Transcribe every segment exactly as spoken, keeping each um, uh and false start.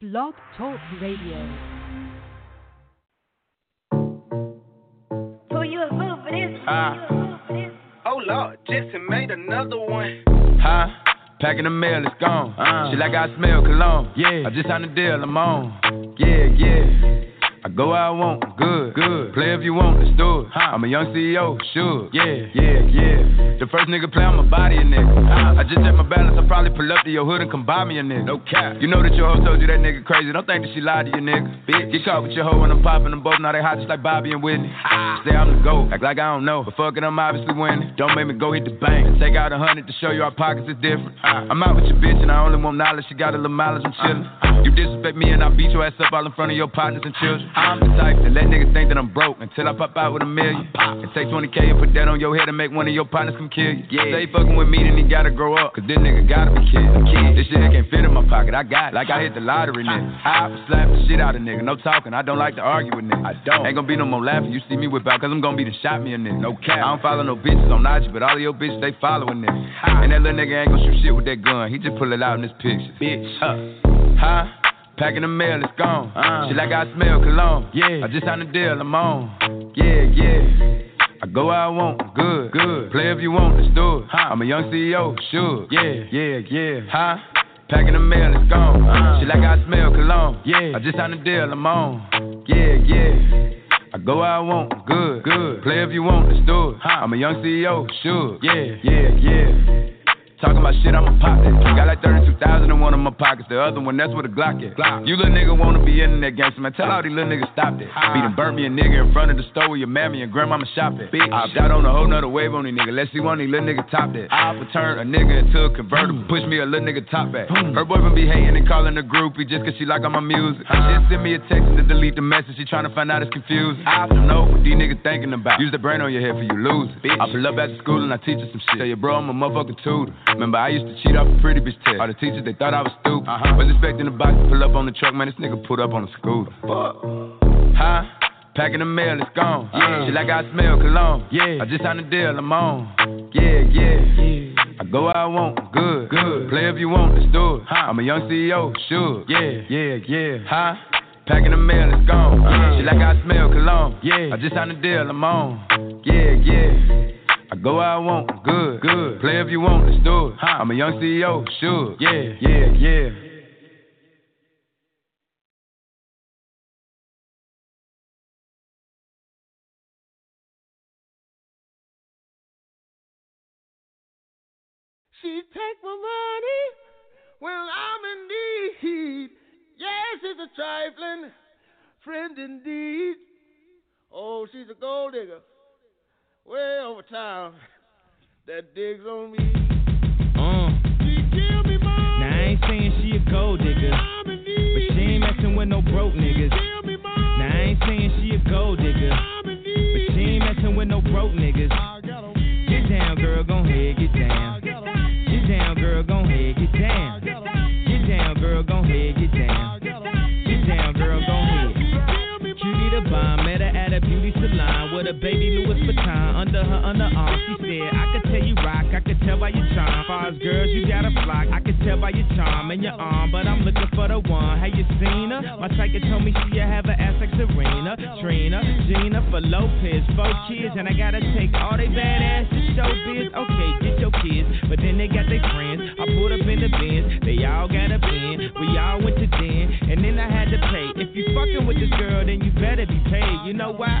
Blog Talk Radio. Pull you a move for this. Uh, oh Lord, Jesse made another one. Huh? Packing the mail, it's gone. Uh, Shit like I smell cologne. Yeah. I just signed a deal, I'm on. Yeah, yeah. I go where I want, good, good. Play if you want, let's do it. I'm a young C E O, sure. Yeah, yeah, yeah. The first nigga play, I'ma body a nigga. I just check my balance, I'll probably pull up to your hood and come buy me a nigga. No cap. You know that your hoe told you that nigga crazy. Don't think that she lied to you, nigga. Bitch, get caught with your hoe and I'm popping them both. Now they hot just like Bobby and Whitney. Say I'm the GOAT, act like I don't know. But fuck it, I'm obviously winning. Don't make me go hit the bank and take out a hundred to show you our pockets is different. I'm out with your bitch and I only want knowledge. She got a little mileage, I'm chillin'. You disrespect me and I beat your ass up all in front of your partners and children. I'm the type to let niggas think that I'm broke until I pop out with a million. And take twenty K and put that on your head and make one of your partners come kill you. Yeah. Stay fucking with me, then he gotta grow up, cause this nigga gotta be kid. This shit can't fit in my pocket, I got it. Like I hit the lottery, nigga. I slap the shit out of nigga, no talking. I don't like to argue with niggas. I don't. Ain't gonna be no more laughing, you see me whip out, cause I'm gonna be the shot me a nigga. No cap. I don't follow no bitches on I G, but all of your bitches, they following niggas. And that little nigga ain't gonna shoot shit with that gun, he just pull it out in this picture. Bitch. Huh? Huh? Packing the mail, it's gone. Uh, Shit like I smell cologne. Yeah. I just signed a deal, I'm on. Yeah, yeah. I go where I want, good, good. Play if you want, let's do it. Huh. I'm a young C E O, sure. Yeah, yeah, yeah. Huh? Packing the mail, it's gone. Uh, Shit like I smell cologne. Yeah. I just signed a deal, I'm on. Yeah, yeah. I go where I want, good, good. Play if you want, let's do it. Huh. I'm a young C E O, sure. Yeah, yeah, yeah. Talking about shit, I'ma pop that. Got like thirty-two thousand in one of my pockets. The other one, that's where the Glock is. You little nigga wanna be in that gangster, man. Tell all these little niggas stop that. Beat and burn me a nigga in front of the store where your mammy and grandmama shopping. I opt out on a whole nother wave on these niggas. Let's see one of these little niggas top that. I'll turn a nigga into a convertible. Push me a little nigga top back. Her boyfriend be hating and calling a groupie just cause she like all my music. She just send me a text to delete the message. She tryna find out it's confusing. I don't know what these niggas thinking about. Use the brain on your head for you losing. I pull up after school and I teach her some shit. Tell your bro I'm a motherfucking tutor. Remember, I used to cheat off a pretty bitch test. All the teachers, they thought I was stupid. Uh-huh. Was expecting the box to pull up on the truck, man. This nigga pulled up on the scooter. Fuck. Huh? Packing the mail, it's gone. Yeah. Shit like I smell cologne. Yeah. I just signed a deal, I'm on. Yeah, yeah. Yeah. I go where I want, good, good. Play if you want, let's do it. Huh. I'm a young C E O, sure. Yeah, yeah, yeah. Huh? Packing the mail, it's gone. Yeah. Shit like I smell cologne. Yeah. I just signed a deal, I'm on. Yeah, yeah. I go where I want, good, good. Play if you want, let's do it. Huh. I'm a young C E O, sure. Yeah, yeah, yeah. She take my money when I'm in need. Yes, she's a trifling friend indeed. Oh, she's a gold digger. Way over time, that digs on me. Uh. She kill me, mom. Now I ain't saying she a gold digger, but she ain't messing with no broke niggas. Me, now I ain't saying she a gold digger, but she ain't messing with no broke niggas. Get down, girl, gon' head, get down. Get down, girl, gon' head, get down. Get down, girl, gon' head, get down. Get down, girl, gon' head. Cutie the bomb, met her at a beauty salon with a baby Louis Vuitton under her underarm. She said, I could tell you rock, I could tell by your charm. Far as girls, you got a flock. I could tell by your charm and your arm, but I'm looking for the one. Have you seen her? My psychic told me she'll have an ass like Serena, Trina, Gina, for Lopez, four kids, and I gotta take all they badass to show biz. Okay, get your kids, but then they got their friends. I pulled up in the Benz, they all got a bin. We all went to den, and then I had to pay. If you fucking with this girl, then you You better be paid, you know why?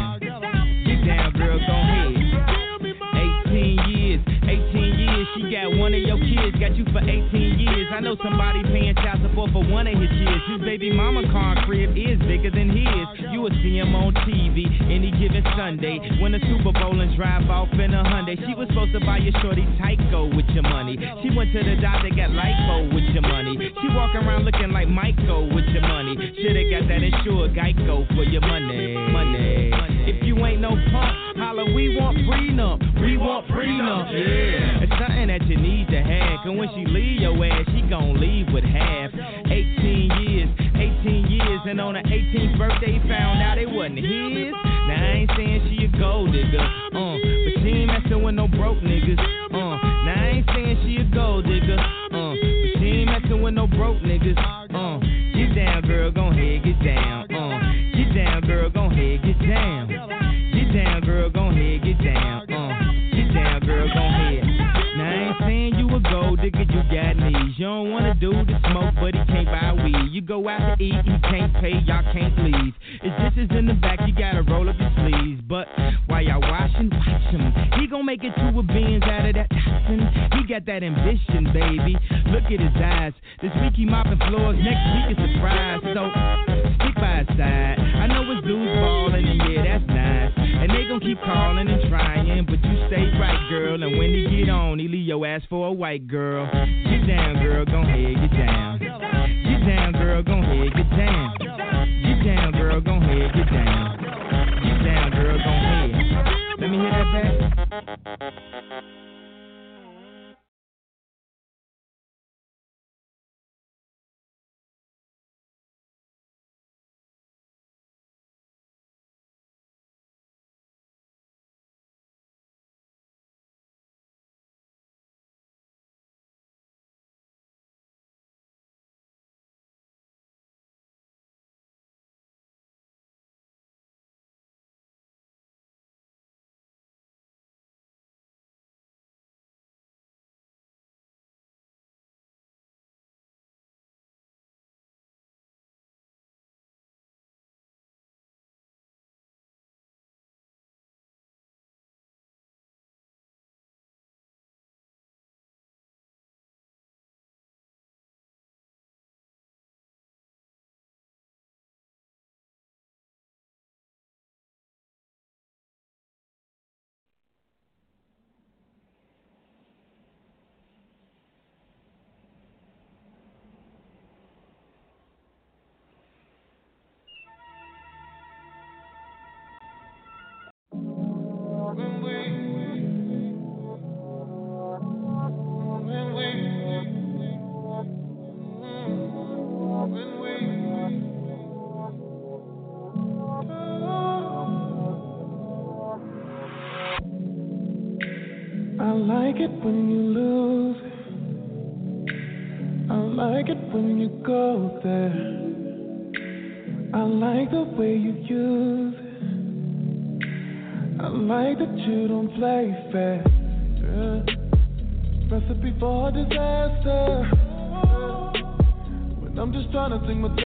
Down, girl, go ahead. eighteen years, eighteen years, she got one of your kids, got you you for eighteen years. I know somebody paying child support for one of his kids. His baby mama car and crib is bigger than his. You will see him on T V any given Sunday. Win a Super Bowl and drive off in a Hyundai. She was supposed to buy your shorty Tyco with your money. She went to the doctor, got Lipo with your money. She walk around looking like Michael with your money. Shoulda got that insured Geico for your money. Money. If you ain't no punk, holla, we want prenup. We want prenup. Yeah. It's something that you need to have. Cause when she leave your ass, she gon' leave with half. eighteen years, eighteen years, and on her eighteenth birthday, found out it wasn't his. Now, I ain't saying she a gold digger, uh, but she ain't messin' with no broke niggas, uh. Now, I ain't saying she a gold digger, uh, but she ain't messin' with no broke niggas, uh. Get down, girl, gon' head, get down, uh. Get down, girl, gon' head, get down. Get down, girl, gon' head, get down, uh. Get down, girl, gon' head. Now, I ain't saying you a gold digger, you got knees. You don't wanna do the smoke, but he can't buy weed. You go out to eat, he can't pay, y'all can't leave. His dishes in the back, you gotta roll up your sleeves. But while y'all watching, watch him. He gon' make it to a beans out of that toxin. He got that ambition, baby. Look at his eyes. This week he mopping floors, next week is a surprise. So stick by his side. I know his dudes ballin', and yeah, that's nice. And they gon' keep calling and trying, but you stay right, girl. And when he get on, he leave your ass for a white girl. Get down, girl, gon' head, get down. Get down, girl, gon' head, get down. Get down, girl, gon' head, get down. Get down, girl, gon' head. Let me hear that back. I like it when you lose. I like it when you go there. I like the way you use. I like that you don't play fair. Yeah. Recipe for disaster. When I'm just trying to think my.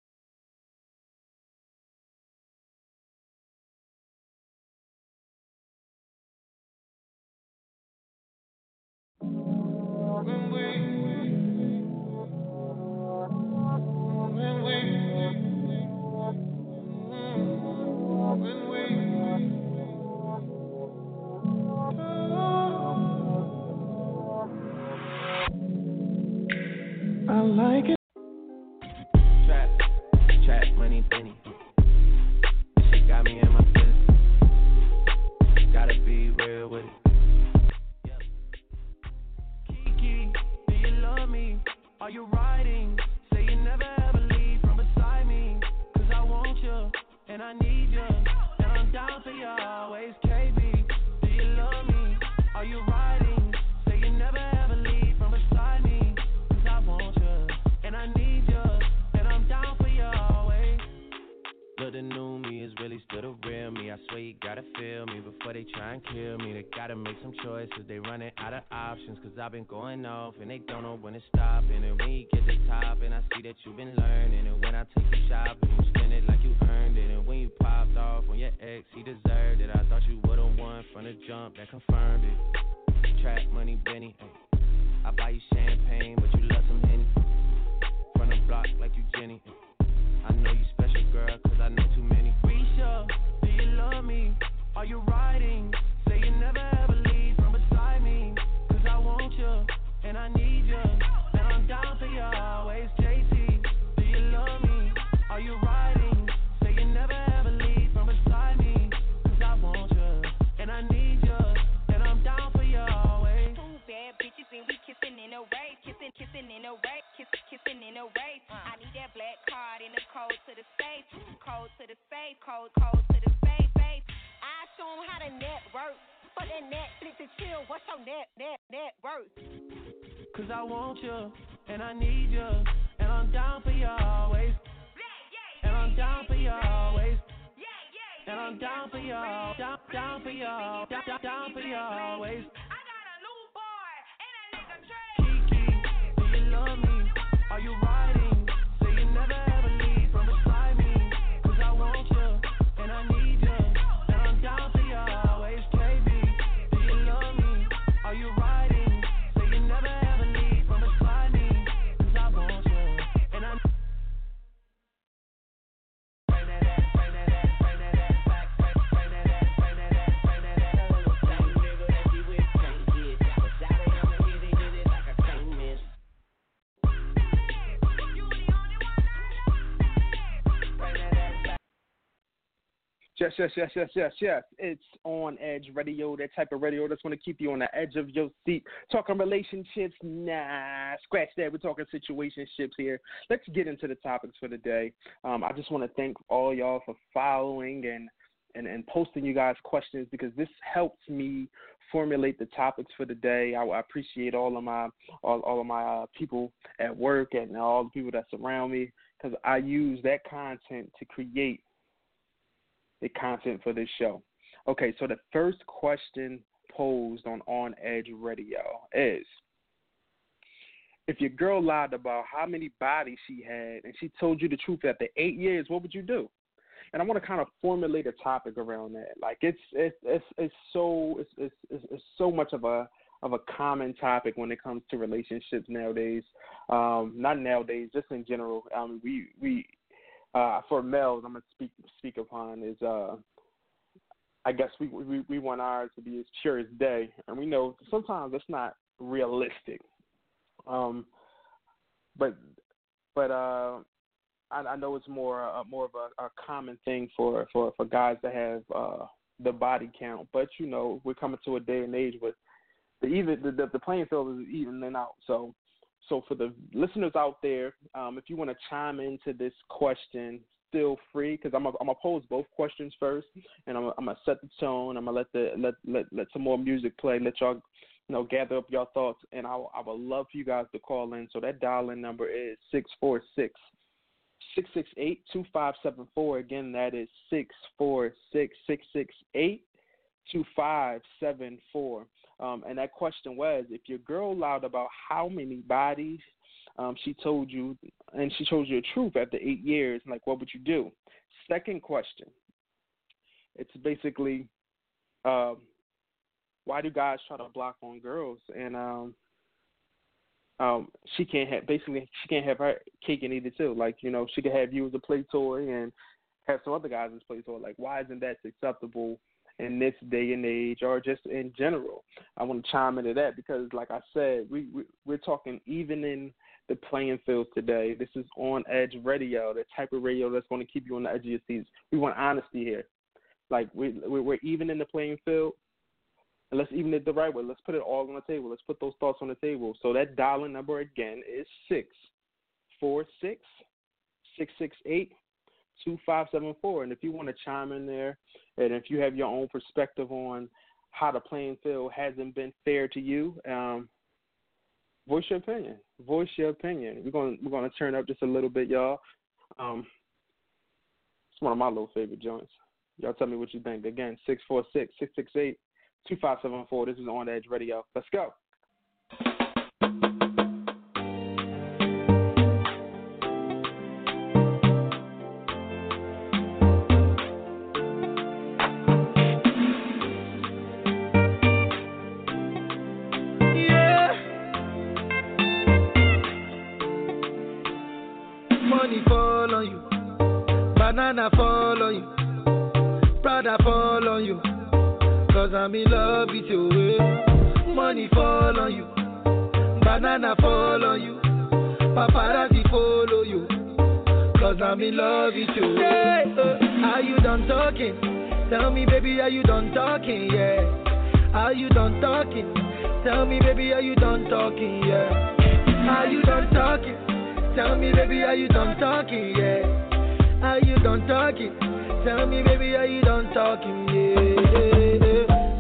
I've been going off and they don't know when to stop. And then when you get to top and I see that you've been learning. And when I take you shopping, you spend it like you earned it. And when you popped off on your ex, he deserved it. I thought you would've won from the jump, that confirmed it. Trap money, Benny, ay. I buy you champagne, but you love some Henny. From the block like you Jenny. I know you special, girl, cause I know too many. Risha, do you love me? Are you riding? Say you never ever leave from beside me. Cause I want you, and I need you. And I'm down for you always, J C. Do you love me? Are you riding? Say you never ever leave from beside me. Cause I want you, and I need you. And I'm down for you always. Two bad bitches and we kissing in a way. Kissing, kissing in a way. Kiss, kissing in a way. I need that black card in the cold to the safe. Cold to the safe. Cold, cold to the safe. I show them how to network. For that Netflix and chill, what's your net, net, net worth? Cause I want you, and I need you, and I'm down for you always. And I'm down for you always. And I'm down for you, down, down for you, down, down for you always. I got a new boy, and a nigga trade. Kiki, do you love me? Are you riding? Say you never ever leave from beside me. Cause I want you, and I need you. Down for you always, J B. Do you love me? Are you riding? Say you never ever leave from beside me. Cause I want you, and I'm bring that ass, bring that ass, bring that ass back, bring that ass, bring that ass, bring that ass. All those same niggas that you with can't get. But shout it, I'ma hit it, hit it like I can't miss. Bring that ass back. Yes, yes, yes, yes, yes, yes. It's On Edge Radio, that type of radio that's going to keep you on the edge of your seat. Talking relationships, nah, scratch that. We're talking situationships here. Let's get into the topics for the day. Um, I just want to thank all y'all for following and, and, and posting you guys questions because this helps me formulate the topics for the day. I, I appreciate all of my all, all of my uh, people at work and all the people that surround me because I use that content to create the content for this show. Okay, so the first question posed on On Edge Radio is, if your girl lied about how many bodies she had and she told you the truth after eight years, what would you do? And I want to kind of formulate a topic around that. Like it's it's it's, it's so it's, it's it's so much of a of a common topic when it comes to relationships nowadays. Um, not nowadays, just in general. Um, we we. Uh, for males, I'm gonna speak speak upon is uh, I guess we, we we want ours to be as pure as day, and we know sometimes that's not realistic. Um, but but uh, I, I know it's more uh, more of a, a common thing for, for, for guys to have uh, the body count, but you know we're coming to a day and age where the even the, the, the playing field is evening out, so. So for the listeners out there, um, if you want to chime into this question, feel free because I'm gonna pose both questions first, and I'm gonna set the tone. I'm gonna let the let, let let some more music play. Let y'all, you know, gather up your thoughts, and I I would love for you guys to call in. So that dial-in number is six four six, six six eight, two five seven four. Again, that is six four six, six six eight, two five seven four. Um, and that question was, if your girl lied about how many bodies um, she told you, and she told you the truth after eight years, like, what would you do? Second question, it's basically, um, why do guys try to block on girls? And um, um, she can't have, basically, she can't have her cake and eat it too. Like, you know, she could have you as a play toy and have some other guys as a play toy. Like, why isn't that acceptable in this day and age, or just in general? I want to chime into that because, like I said, we, we, we're talking even in the playing field today. This is On Edge Radio, the type of radio that's going to keep you on the edge of your seats. We want honesty here. Like, we, we're even in the playing field, and let's even it the right way. Let's put it all on the table. Let's put those thoughts on the table. So that dial-in number, again, is six four six, six six eight, two five seven four. And if you want to chime in there, and if you have your own perspective on how the playing field hasn't been fair to you, um, voice your opinion. Voice your opinion. We're going we're going to turn up just a little bit, y'all. Um, it's one of my little favorite joints. Y'all tell me what you think. Again, six four six, six six eight, two five seven four. This is On Edge Radio. Let's go. Brother, follow you. Brother, follow you. Cause I'm in love with you. Money fall on you. Banana fall on you. Paparazzi follow you. Cause I'm in love with you. Hey, uh, are you done talking? Tell me, baby, are you done talking? Yeah. Are you done talking? Tell me, baby, are you done talking? Yeah. Are you done talking? Tell me, baby, are you done talking? Yeah. Are you done talking? Tell me, baby, are you done talking? Yeah.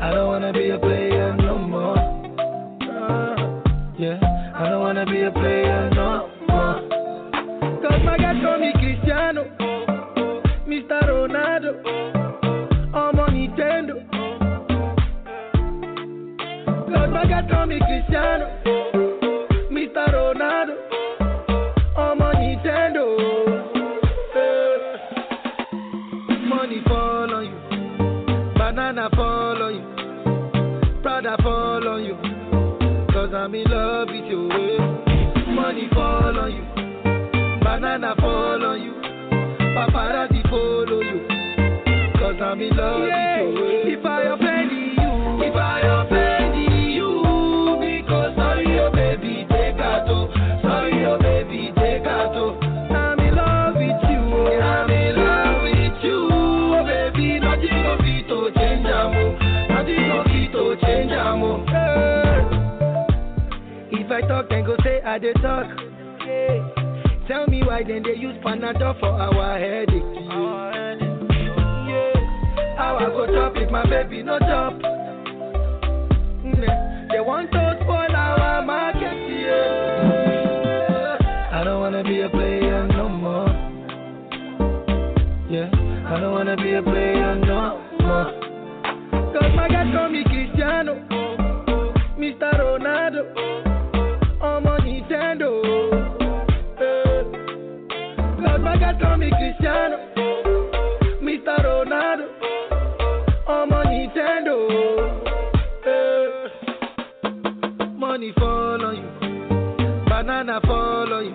I don't wanna be a player no more. Uh, yeah. I don't wanna be a player no more. Cause my guys call me Cristiano, Mister Ronaldo, I'm on Nintendo. Cause my guys call me Cristiano, Mister Ronaldo, I'm on Nintendo. Hey. Money fall on you, banana fall on you, Prada fall on you. Cause I'm in love with you. Hey. Money fall on you. Banana fall on you, paparazzi follow you, cause I'm in love with yeah. you. If I offend you, if I offend you, because sorry your oh baby, take a toe, sorry your oh baby, take a toe. I'm in love with you, I'm in love with you, oh baby, nothing of it to change a move, nothing of it to change a move. Hey. If I talk, then go say I did talk. Hey. Tell me why then they use Panadol for our headache. Our headache. Yeah. How I go top if my baby no top. Yeah. They want to spoil our market. Yeah. I don't wanna be a player no more. Yeah. I don't wanna be a player no more. Cause my guys call me Cristiano, Mister Ronaldo, I'm on Nintendo. My God call me Cristiano, Mister Ronaldo, I'm on Nintendo. Hey. Money fall on you, banana fall on you.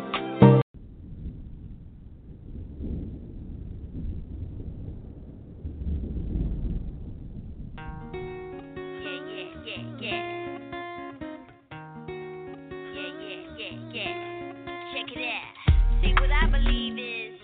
I believe is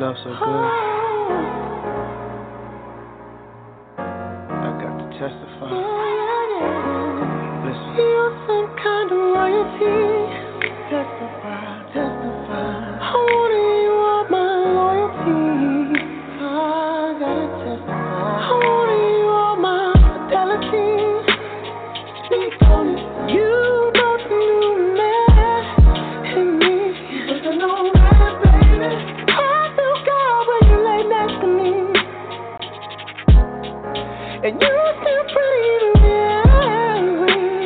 love so good. I've got to testify. Listen. Feel some kind of loyalty. Testify, testify. I want to hear all my loyalty. I got to testify. I want to hear all my fidelity. You. And you still believe me.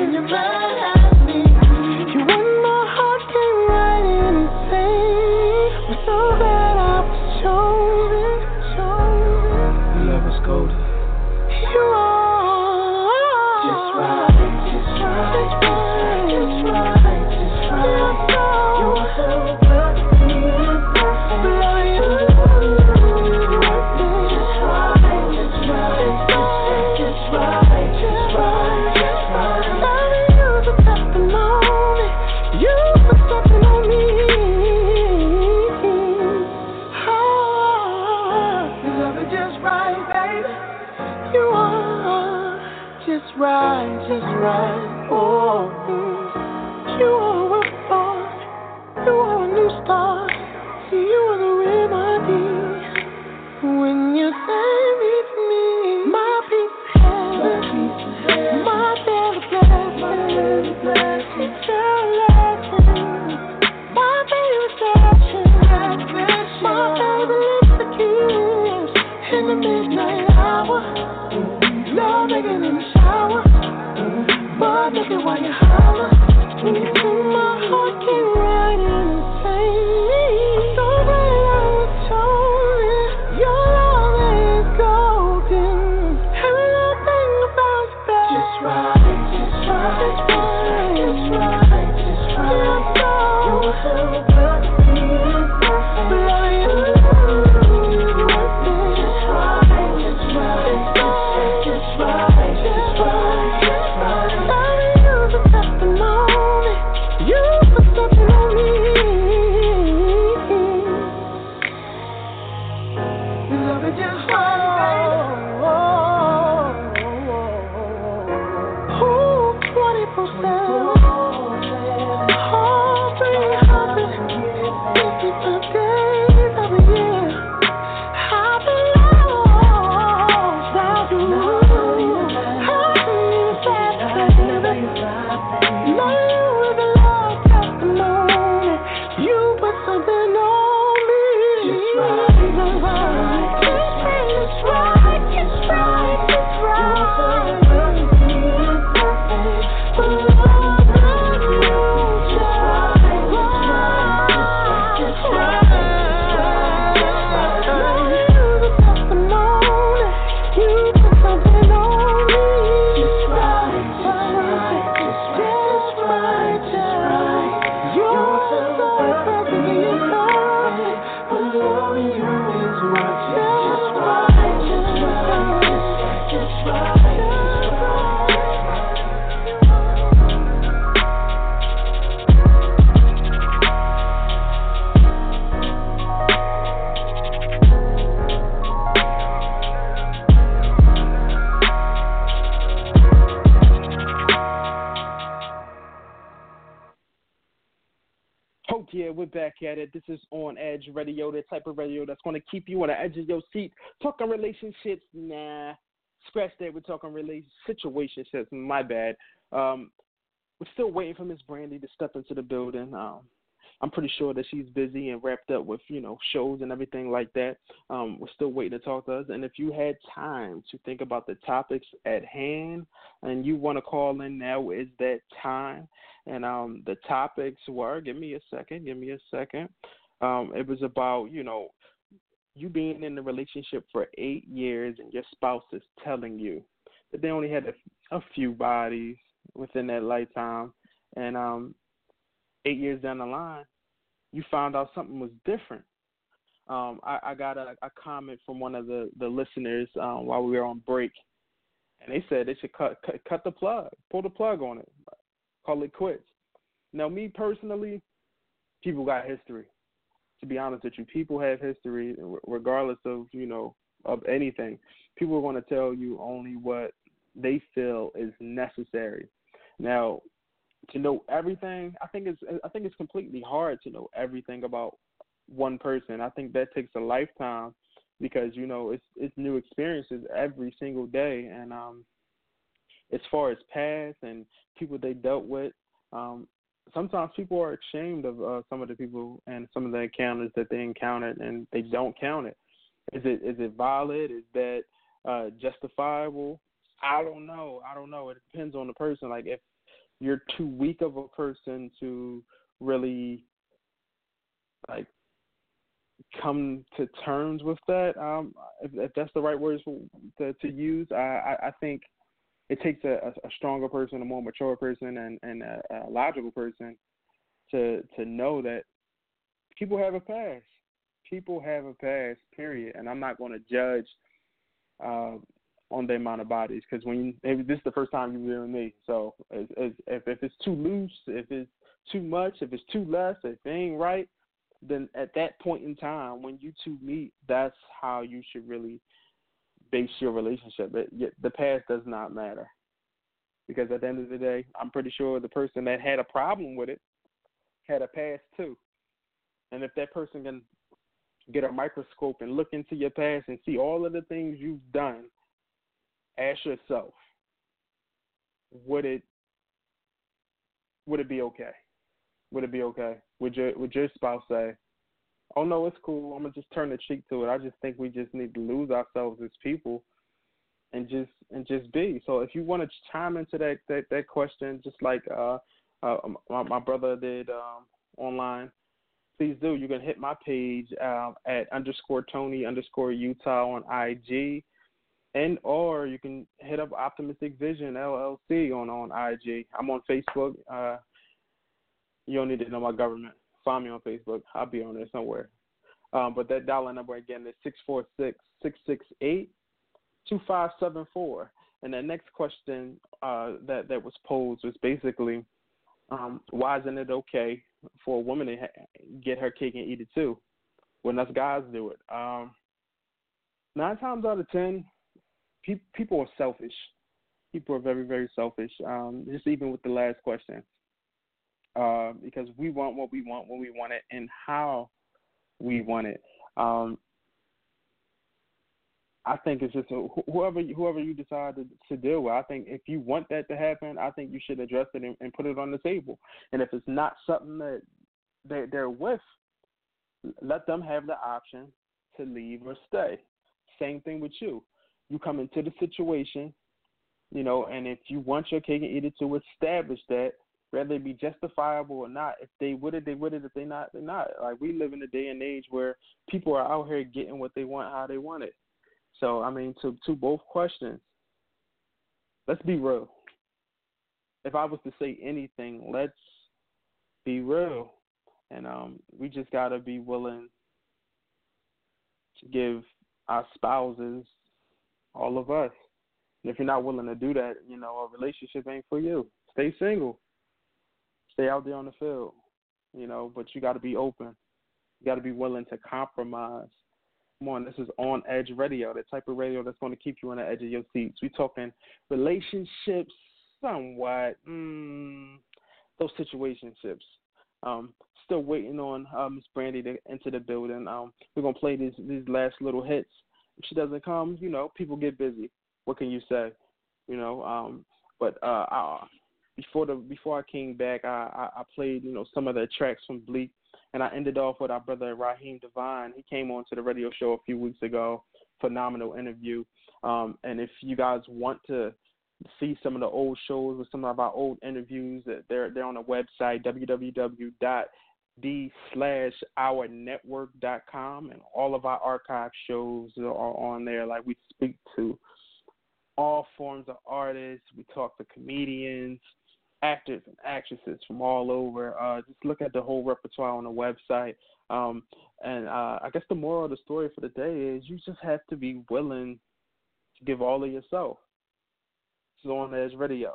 And your blood has me. You in my heart came right in and saved. I'm so glad I was chosen, chosen. Love is golden. You are just right, just right, just right, just right, just right. You are so good, you're perfect. Right, just right, oh, you are a thought, you are a new start, see you are the remedy, when you say with me, my peace is heaven, my very blessing, my very blessing, your lesson, my very reception, my very excuse, in the midnight hour, love making in the shower, but look at why you holler. My heart came right in and say, I'm so glad I was chosen. Your love is golden. Everything about you, babe. Just right, just right, just right, just right, just right. You were so good, you were perfect. Love you, just right, just right. Back at it. This is On Edge Radio, the type of radio that's going to keep you on the edge of your seat. Talking relationships, nah. Scratch that. We're talking relationships, situationships. My bad. Um, we're still waiting for Miss Brandy to step into the building. Um, I'm pretty sure that she's busy and wrapped up with, you know, shows and everything like that. Um, we're still waiting to talk to us. And if you had time to think about the topics at hand and you want to call in, now is that time. And um, the topics were, give me a second, give me a second. Um, it was about, you know, you being in a relationship for eight years and your spouse is telling you that they only had a, a few bodies within that lifetime. And um, eight years down the line, you found out something was different. Um, I, I got a, a comment from one of the, the listeners um, while we were on break, and they said they should cut, cut cut the plug, pull the plug on it, call it quits. Now, me personally, people got history. to be honest with you, people have history, regardless of, you know, of anything. People are going to tell you only what they feel is necessary. Now, to know everything, I think it's I think it's completely hard to know everything about one person. I think that takes a lifetime because, you know, it's it's new experiences every single day. And um, as far as past and people they dealt with, um, sometimes people are ashamed of uh, some of the people and some of the encounters that they encountered, and they don't count it. Is it is it valid? Is that uh, justifiable? I don't know. I don't know. It depends on the person. Like, if you're too weak of a person to really, like, come to terms with that, um, if, if that's the right words to, to use, I, I, I think it takes a, a stronger person, a more mature person, and, and a, a logical person to to know that people have a past. People have a past, period. And I'm not going to judge uh, on the amount of bodies, because when you, this is the first time you're with me. So as, as, if, if it's too loose, if it's too much, if it's too less, if it ain't right, then at that point in time when you two meet, that's how you should really base your relationship. It, the past does not matter, because at the end of the day, I'm pretty sure the person that had a problem with it had a past too. And if that person can get a microscope and look into your past and see all of the things you've done, ask yourself, would it would it be okay? Would it be okay? Would your would your spouse say, "Oh no, it's cool. I'm gonna just turn the cheek to it"? I just think we just need to lose ourselves as people and just and just be. So if you want to chime into that that, that question, just like uh, uh, my, my brother did um, online, please do. You can hit my page uh, at underscore Tony underscore Utah on I G, and or you can hit up Optimistic Vision L L C on, on I G. I'm on Facebook. Uh, you don't need to know my government. Find me on Facebook. I'll be on there somewhere. Um, but that dial-in number again is six four six, six six eight, two five seven four. And the next question uh, that, that was posed was basically, um, why isn't it okay for a woman to ha- get her cake and eat it too, when us guys do it? Um, nine times out of ten, pe- people are selfish. People are very, very selfish, um, just even with the last question, uh, because we want what we want when we want it and how we want it. Um, I think it's just a, whoever, whoever you decide to, to deal with, I think if you want that to happen, I think you should address it and, and put it on the table. And if it's not something that they, they're with, let them have the option to leave or stay. Same thing with you. You come into the situation, you know, and if you want your cake and eat it too, establish that, whether it be justifiable or not. If they would it, they would it. If they not, they not. Like, we live in a day and age where people are out here getting what they want, how they want it. So, I mean, to, to both questions, let's be real. If I was to say anything, let's be real. And um, we just got to be willing to give our spouses, all of us. And if you're not willing to do that, you know, a relationship ain't for you. Stay single. Stay out there on the field, you know, but you got to be open. You got to be willing to compromise. Come on, this is On Edge Radio, the type of radio that's going to keep you on the edge of your seats. We're talking relationships somewhat, mm, those situationships. Um, still waiting on uh, Miss Brandy to enter the building. Um, we're going to play these, these last little hits. If she doesn't come, you know, people get busy. What can you say? You know, um, but uh, I, before the before I came back, I, I, I played, you know, some of the tracks from Bleak. And I ended off with our brother Raheem Devine. He came on to the radio show a few weeks ago. Phenomenal interview. Um, and if you guys want to see some of the old shows or some of our old interviews, they're they're on the website w w w dot d slash our network dot com, and all of our archive shows are on there. Like, we speak to all forms of artists. We talk to comedians, actors and actresses from all over. Uh, just look at the whole repertoire on the website. Um, and uh, I guess the moral of the story for the day is you just have to be willing to give all of yourself. This is On Edge Radio.